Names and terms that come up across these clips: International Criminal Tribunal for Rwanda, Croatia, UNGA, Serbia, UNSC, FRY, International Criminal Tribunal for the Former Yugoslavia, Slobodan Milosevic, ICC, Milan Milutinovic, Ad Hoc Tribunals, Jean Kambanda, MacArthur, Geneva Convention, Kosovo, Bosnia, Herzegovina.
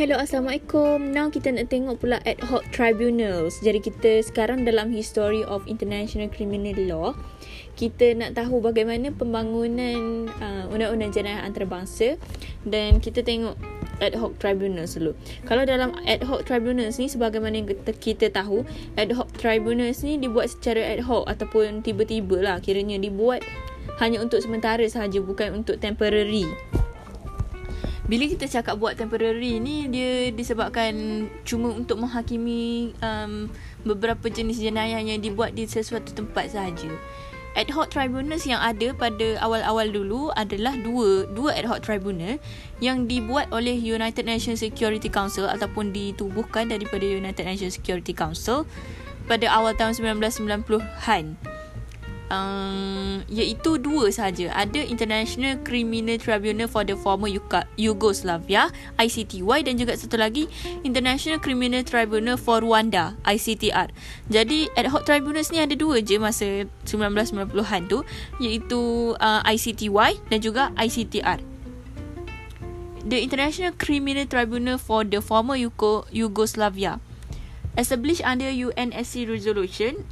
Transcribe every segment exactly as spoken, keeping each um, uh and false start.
Hello, Assalamualaikum. Now kita nak tengok pula Ad Hoc Tribunals. Jadi kita sekarang dalam history of international criminal law. Kita nak tahu bagaimana pembangunan uh, undang-undang jenayah antarabangsa, dan kita tengok Ad Hoc Tribunals dulu. Kalau dalam Ad Hoc Tribunals ni, sebagaimana kita tahu, Ad Hoc Tribunals ni dibuat secara ad hoc ataupun tiba-tiba lah. Kiranya dibuat hanya untuk sementara sahaja, bukan untuk temporary. Bila kita cakap buat temporary ni, dia disebabkan cuma untuk menghakimi um, beberapa jenis jenayah yang dibuat di sesuatu tempat sahaja. Ad hoc tribunals yang ada pada awal-awal dulu adalah dua dua ad hoc tribunal yang dibuat oleh United Nations Security Council ataupun ditubuhkan daripada United Nations Security Council pada awal tahun sembilan belas sembilan puluhan. Um, iaitu dua sahaja. Ada International Criminal Tribunal for the Former Yugoslavia, I C T Y, dan juga satu lagi International Criminal Tribunal for Rwanda, I C T R. Jadi ad hoc tribunals ni ada dua je masa sembilan belas sembilan puluhan tu, iaitu uh, I C T Y dan juga I C T R. The International Criminal Tribunal for the Former Yuko- Yugoslavia established under U N S C Resolution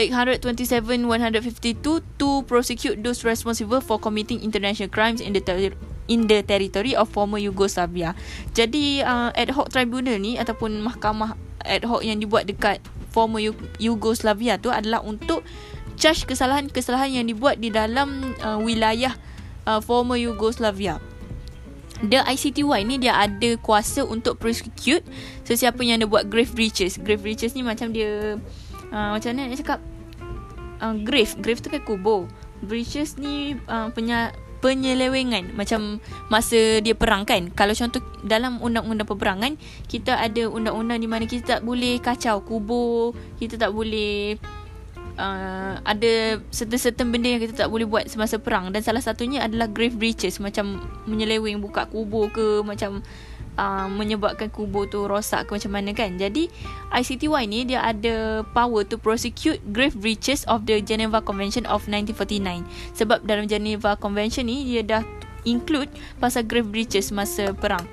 eight twenty-seven one fifty-two to prosecute those responsible for committing international crimes in the ter- in the territory of former Yugoslavia. Jadi uh, ad hoc tribunal ni ataupun mahkamah ad hoc yang dibuat dekat former Yug- Yugoslavia tu adalah untuk charge kesalahan-kesalahan yang dibuat di dalam uh, wilayah uh, former Yugoslavia. The I C T Y ni dia ada kuasa untuk prosecute sesiapa yang dia buat grave breaches. Grave breaches ni macam dia Uh, macam mana nak cakap, uh, grave grave tu kan kubur. Breaches ni uh, penya, penyelewengan. Macam masa dia perang kan, kalau contoh dalam undang-undang peperangan, kita ada undang-undang di mana kita tak boleh kacau kubur, kita tak boleh uh, ada certain-certain benda yang kita tak boleh buat semasa perang. Dan salah satunya adalah grave breaches, macam menyeleweng buka kubur ke, macam Uh, menyebabkan kubur tu rosak ke macam mana kan. Jadi I C T Y ni dia ada power to prosecute grave breaches of the Geneva Convention of nineteen forty-nine. Sebab dalam Geneva Convention ni dia dah include pasal grave breaches masa perang.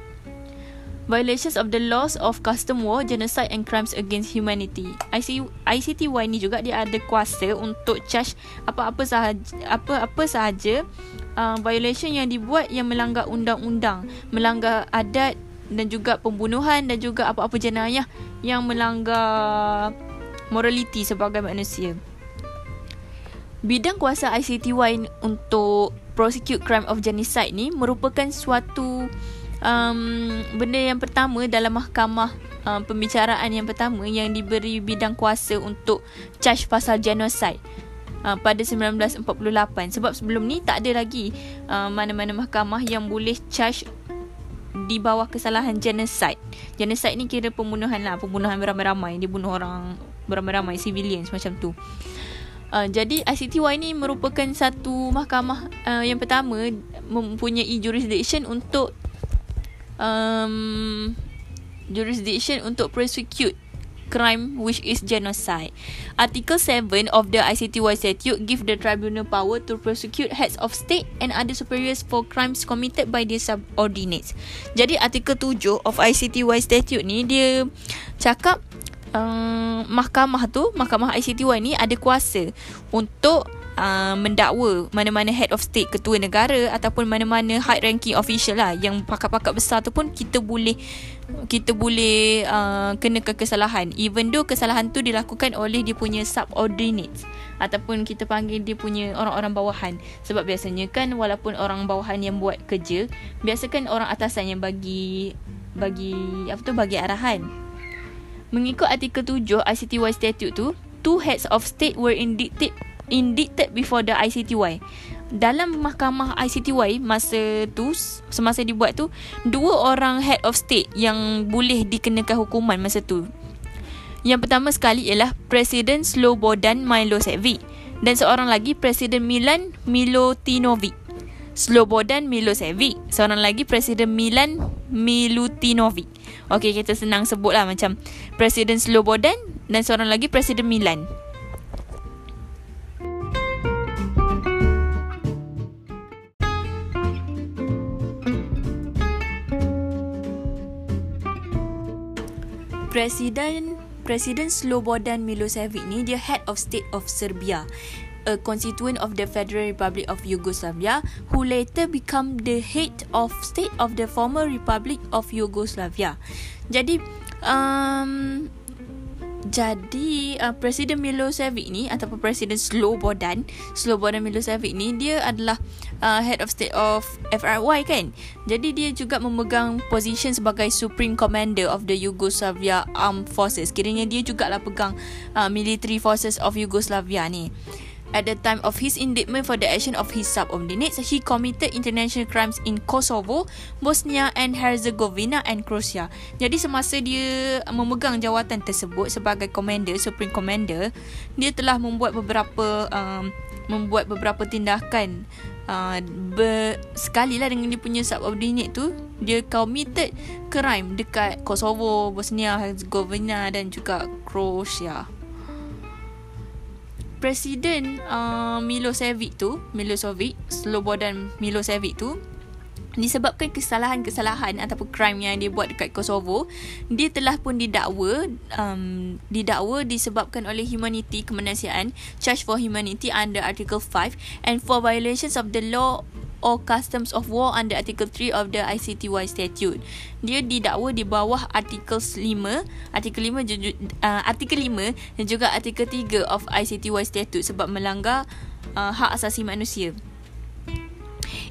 Violations of the laws of custom war, genocide and crimes against humanity. I C T Y ni juga dia ada kuasa untuk charge apa-apa sahaja, apa-apa sahaja uh, violation yang dibuat yang melanggar undang-undang, melanggar adat, dan juga pembunuhan, dan juga apa-apa jenayah yang melanggar moraliti sebagai manusia. Bidang kuasa I C T Y untuk prosecute crime of genocide ni merupakan suatu um, benda yang pertama dalam mahkamah um, pembicaraan yang pertama yang diberi bidang kuasa untuk charge pasal genocide uh, pada sembilan belas empat puluh lapan. Sebab sebelum ni tak ada lagi uh, mana-mana mahkamah yang boleh charge di bawah kesalahan genocide. Genocide ni kira pembunuhan lah, pembunuhan beramai-ramai, dibunuh orang beramai-ramai, civilians macam tu. Uh, jadi I C T Y ni merupakan satu mahkamah uh, yang pertama mempunyai jurisdiction untuk um, jurisdiction untuk prosecute crime which is genocide. Article seven of the I C T Y statute give the tribunal power to prosecute heads of state and other superiors for crimes committed by their subordinates. Jadi artikel tujuh of I C T Y statute ni dia cakap uh, mahkamah tu, mahkamah I C T Y ni ada kuasa untuk Uh, mendakwa mana-mana head of state, ketua negara, ataupun mana-mana high ranking official lah, yang pakar-pakar besar tu pun kita boleh kita boleh uh, kenakan kesalahan, even though kesalahan tu dilakukan oleh dia punya subordinates ataupun kita panggil dia punya orang-orang bawahan. Sebab biasanya kan walaupun orang bawahan yang buat kerja, biasa kan orang atasan yang bagi bagi apa tu bagi arahan. Mengikut artikel tujuh I C T Y statute tu, two heads of state were indicted indicted before the I C T Y. Dalam mahkamah I C T Y masa tu, semasa dibuat tu, dua orang head of state yang boleh dikenakan hukuman masa tu. Yang pertama sekali ialah Presiden Slobodan Milosevic dan seorang lagi Presiden Milan Milutinovic. Slobodan Milosevic, seorang lagi Presiden Milan Milutinovic. Okey, kita senang sebutlah macam Presiden Slobodan dan seorang lagi Presiden Milan. Presiden Presiden Slobodan Milosevic ni, dia head of state of Serbia, a constituent of the Federal Republic of Yugoslavia, who later become the head of state of the former Republic of Yugoslavia. Jadi um, Jadi uh, Presiden Milosevic ni ataupun Presiden Slobodan Slobodan Milosevic ni, dia adalah uh, head of state of F R Y kan. Jadi dia juga memegang position sebagai Supreme Commander of the Yugoslavia Armed Forces. Kiranya dia jugalah pegang uh, Military Forces of Yugoslavia ni. At the time of his indictment for the action of his subordinates, he committed international crimes in Kosovo, Bosnia and Herzegovina and Croatia. Jadi semasa dia memegang jawatan tersebut sebagai commander, Supreme Commander, dia telah membuat beberapa um, membuat beberapa tindakan uh, ber, sekali lah dengan dia punya subordinate tu. Dia committed crime dekat Kosovo, Bosnia, Herzegovina dan juga Croatia. Presiden uh, Milosevic tu, Milosevic, Slobodan Milosevic tu, disebabkan kesalahan-kesalahan ataupun crime yang dia buat dekat Kosovo, dia telah pun didakwa um, didakwa disebabkan oleh humanity, kemanusiaan, charge for humanity under Article five and for violations of the law or customs of war under Article three of the I C T Y statute. Dia didakwa di bawah Article lima, Article lima uh, Article lima dan juga Article tiga of I C T Y statute sebab melanggar uh, hak asasi manusia.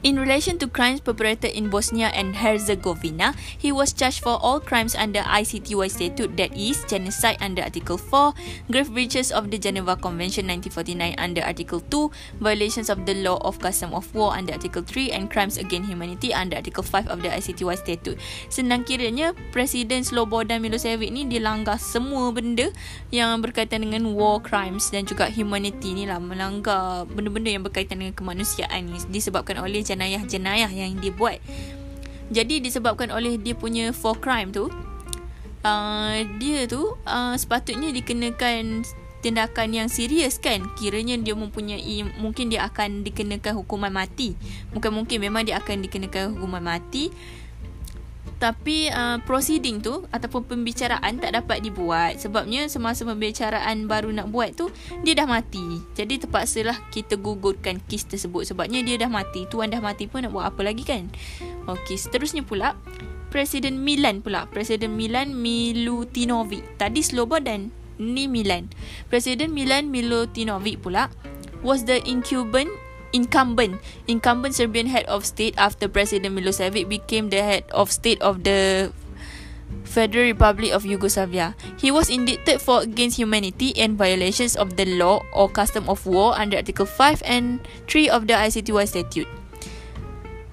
In relation to crimes perpetrated in Bosnia and Herzegovina, he was charged for all crimes under I C T Y statute, that is, genocide under Article four, grave breaches of the Geneva Convention nineteen forty-nine under Article two, violations of the law of custom of war under Article three, and crimes against humanity under Article five of the I C T Y statute. Senang kiranya, Presiden Slobodan Milosevic ni dia langgar semua benda yang berkaitan dengan war crimes dan juga humanity ni lah, melanggar benda-benda yang berkaitan dengan kemanusiaan ni disebabkan oleh jenayah-jenayah yang dia buat. Jadi disebabkan oleh dia punya four crime tu, uh, dia tu uh, sepatutnya dikenakan tindakan yang serius kan. Kiranya dia mempunyai, mungkin dia akan dikenakan hukuman mati. Mungkin-mungkin memang dia akan dikenakan hukuman mati. Tapi uh, proceeding tu ataupun pembicaraan tak dapat dibuat. Sebabnya semasa pembicaraan baru nak buat tu, dia dah mati. Jadi terpaksalah kita gugurkan kes tersebut. Sebabnya dia dah mati. Tuan dah mati pun nak buat apa lagi kan. Okey, seterusnya pula Presiden Milan pula Presiden Milan Milutinovic. Tadi Slobodan, ni Milan. Presiden Milan Milutinovic pula was the incumbent Incumbent Incumbent Serbian head of state after President Milosevic became the head of state of the Federal Republic of Yugoslavia. He was indicted for against humanity and violations of the law or custom of war under Article five and three of the I C T Y statute.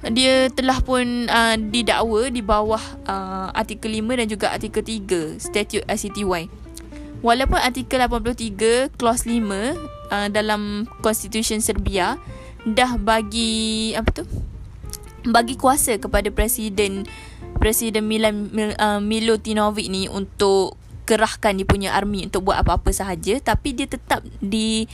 Dia telah pun uh, didakwa di bawah uh, Article lima dan juga Article tiga statute I C T Y. Walaupun Artikel lapan puluh tiga Clause lima uh, dalam Constitution Serbia dah bagi apa tu bagi kuasa kepada presiden presiden Milan uh, Milutinovic ni untuk kerahkan dia punya army untuk buat apa-apa sahaja, tapi dia tetap di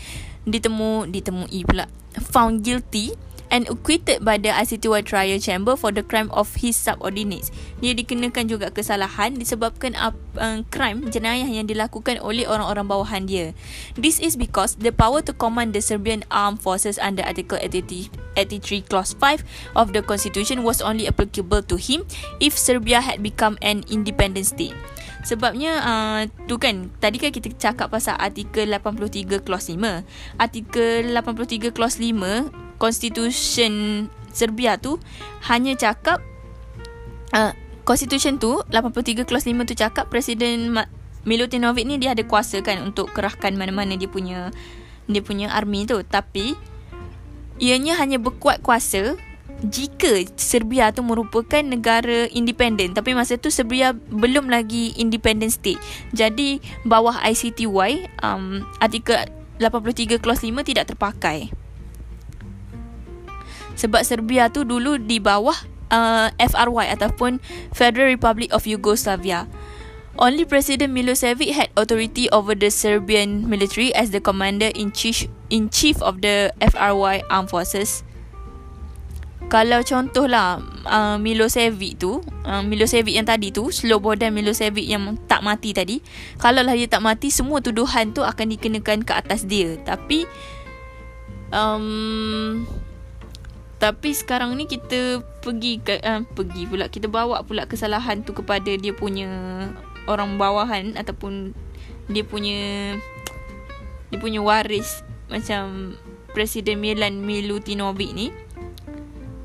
ditemu ditemui pula found guilty and acquitted by the I C T Y trial chamber for the crime of his subordinates. Dia dikenakan juga kesalahan disebabkan uh, uh, crime jenayah yang dilakukan oleh orang-orang bawahan dia. This is because the power to command the Serbian armed forces under Article eighty-three Clause five of the Constitution was only applicable to him if Serbia had become an independent state. Sebabnya uh, tu kan, tadi kan kita cakap pasal Artikel lapan puluh tiga Clause lima. Artikel lapan puluh tiga Clause lima Constitution Serbia tu hanya cakap uh, Constitution tu lapan puluh tiga Clause lima tu cakap Presiden Milutinovic ni dia ada kuasa kan untuk kerahkan mana-mana dia punya dia punya army tu, tapi ianya hanya berkuat kuasa jika Serbia tu merupakan negara independen. Tapi masa tu Serbia belum lagi independent state. Jadi bawah I C T Y um, Artikel lapan puluh tiga Clause lima tidak terpakai. Sebab Serbia tu dulu di bawah uh, F R Y ataupun Federal Republic of Yugoslavia. Only President Milosevic had authority over the Serbian military as the commander in chief in chief of the F R Y armed forces. Kalau contohlah uh, Milosevic tu, uh, Milosevic yang tadi tu, Slobodan Milosevic yang tak mati tadi, kalaulah dia tak mati, semua tuduhan tu akan dikenakan ke atas dia. Tapi um, tapi sekarang ni kita pergi ke, uh, pergi pula kita bawa pula kesalahan tu kepada dia punya orang bawahan ataupun dia punya dia punya waris macam Presiden Milan Milutinovic ni.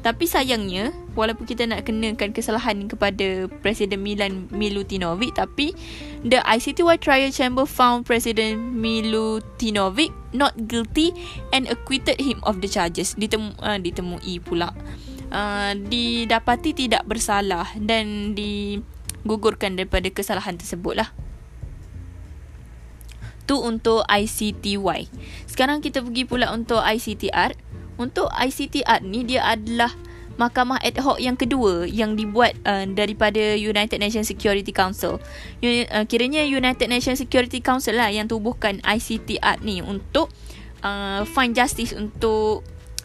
Tapi sayangnya, walaupun kita nak kenakan kesalahan kepada Presiden Milan Milutinovic, tapi the I C C Y trial chamber found Presiden Milutinovic not guilty and acquitted him of the charges. Ditemu, uh, ditemui pula uh, didapati tidak bersalah dan digugurkan daripada kesalahan tersebut lah. Tu untuk I C T Y. Sekarang kita pergi pula untuk I C T R. Untuk I C T R ni, dia adalah mahkamah ad hoc yang kedua yang dibuat uh, daripada United Nations Security Council. U- uh, kiranya United Nations Security Council lah yang tubuhkan I C T R ni untuk uh, find justice untuk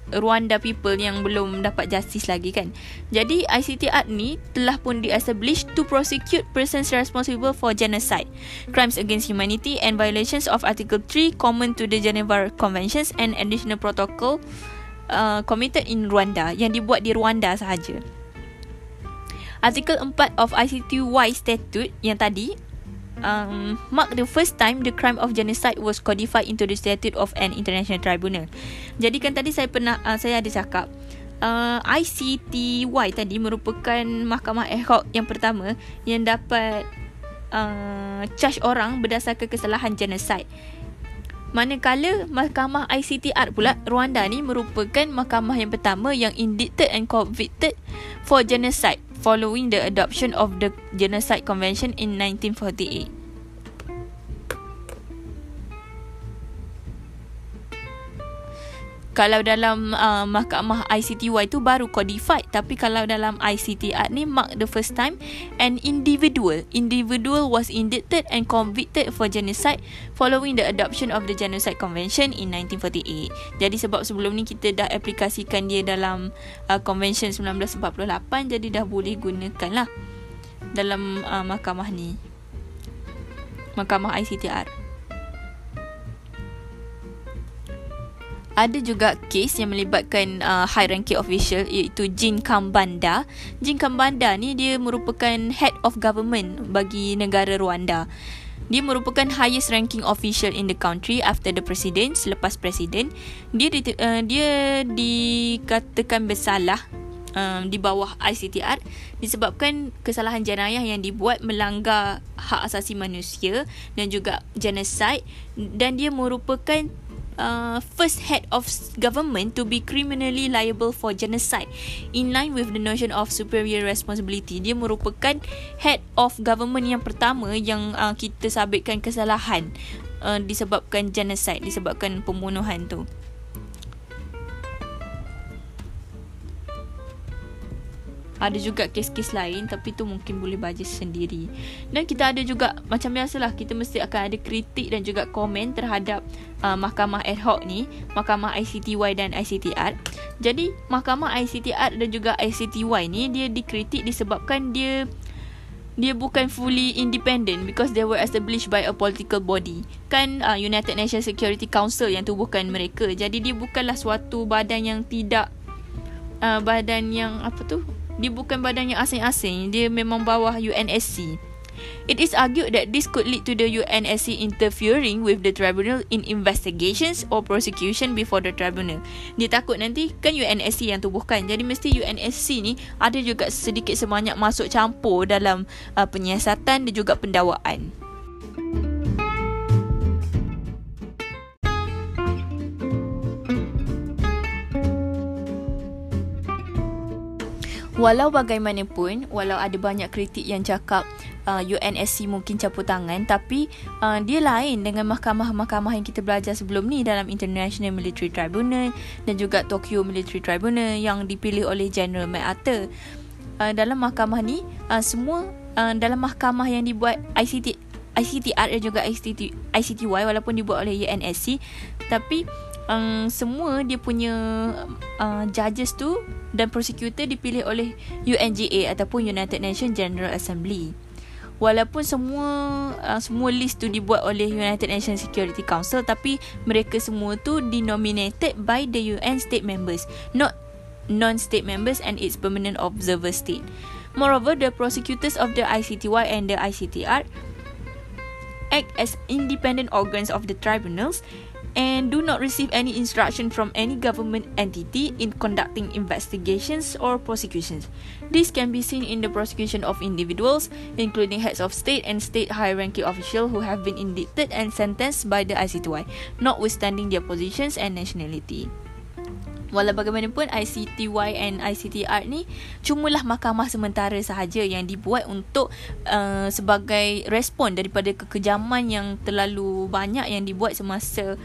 Rwanda people yang belum dapat justice lagi kan. Jadi I C T R ni telah pun di-establish to prosecute persons responsible for genocide, crimes against humanity and violations of Article three common to the Geneva Conventions and additional protocol Uh, committed in Rwanda, yang dibuat di Rwanda sahaja. Article four of I C T Y statute yang tadi um, mark the first time the crime of genocide was codified into the statute of an international tribunal. Jadi kan tadi saya pernah uh, saya ada cakap uh, I C T Y tadi merupakan mahkamah ad hoc yang pertama yang dapat uh, charge orang berdasarkan kesalahan genocide. Manakala mahkamah I C T R pula Rwanda ni merupakan mahkamah yang pertama yang indicted and convicted for genocide following the adoption of the Genocide Convention in nineteen forty-eight. Kalau dalam uh, mahkamah I C T Y tu baru codified, tapi kalau dalam I C T R ni mark the first time an individual individual was indicted and convicted for genocide following the adoption of the Genocide Convention in nineteen forty-eight. Jadi sebab sebelum ni kita dah aplikasikan dia dalam uh, Convention nineteen forty-eight, jadi dah boleh gunakan lah dalam uh, mahkamah ni, mahkamah I C T R. Ada juga kes yang melibatkan uh, high ranking official, iaitu Jean Kambanda. Jean Kambanda ni dia merupakan head of government bagi negara Rwanda. Dia merupakan highest ranking official in the country after the president, selepas presiden. Dia uh, dia dikatakan bersalah um, di bawah I C T R disebabkan kesalahan jenayah yang dibuat melanggar hak asasi manusia dan juga genocide, dan dia merupakan Uh, first head of government to be criminally liable for genocide in line with the notion of superior responsibility. Dia merupakan head of government yang pertama yang uh, kita sabitkan kesalahan uh, disebabkan genocide, disebabkan pembunuhan tu. Ada juga kes-kes lain, tapi tu mungkin boleh baca sendiri. Dan kita ada juga, macam biasalah, kita mesti akan ada kritik dan juga komen terhadap uh, mahkamah ad hoc ni, mahkamah I C T Y dan I C T R. Jadi mahkamah I C T R dan juga I C T Y ni, dia dikritik disebabkan dia dia bukan fully independent because they were established by a political body. Kan uh, United Nations Security Council yang tubuhkan mereka. Jadi dia bukanlah suatu badan yang tidak uh, badan yang apa tu dia bukan badan yang asing-asing. Dia memang bawah U N S C. It is argued that this could lead to the U N S C interfering with the tribunal in investigations or prosecution before the tribunal. Dia takut nanti kan U N S C yang tubuhkan. Jadi mesti U N S C ni ada juga sedikit sebanyak masuk campur dalam uh, penyiasatan dan juga pendakwaan. Walau bagaimanapun, walau ada banyak kritik yang cakap uh, U N S C mungkin campur tangan, tapi uh, dia lain dengan mahkamah-mahkamah yang kita belajar sebelum ni dalam International Military Tribunal dan juga Tokyo Military Tribunal yang dipilih oleh General MacArthur. Uh, dalam mahkamah ni, uh, semua uh, dalam mahkamah yang dibuat I C T, I C T R dan juga I C T Y, walaupun dibuat oleh U N S C, tapi um, semua dia punya uh, judges tu dan prosecutor dipilih oleh U N G A ataupun United Nations General Assembly. Walaupun semua uh, semua list tu dibuat oleh United Nations Security Council, tapi mereka semua tu denominated by the U N state members, not non-state members and its permanent observer state. Moreover, the prosecutors of the I C T Y and the I C T R act as independent organs of the tribunals and do not receive any instruction from any government entity in conducting investigations or prosecutions. This can be seen in the prosecution of individuals, including heads of state and state high-ranking officials who have been indicted and sentenced by the I C T Y, notwithstanding their positions and nationality. Walau bagaimanapun, I C T Y and I C T R ni cumalah mahkamah sementara sahaja yang dibuat untuk uh, sebagai respon daripada kekejaman yang terlalu banyak yang dibuat semasa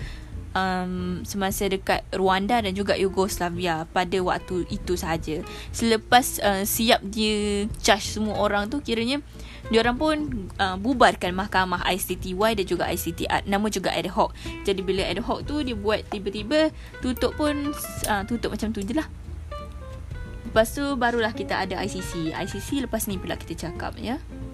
um, semasa dekat Rwanda dan juga Yugoslavia pada waktu itu sahaja. Selepas uh, siap dia charge semua orang tu, kiranya diorang pun uh, bubarkan mahkamah I C T Y dan juga I C T R. Nama juga ad hoc. Jadi bila ad hoc tu dia buat tiba-tiba, tutup pun uh, tutup macam tu je lah. Lepas tu barulah kita ada I C C. I C C lepas ni pula kita cakap ya.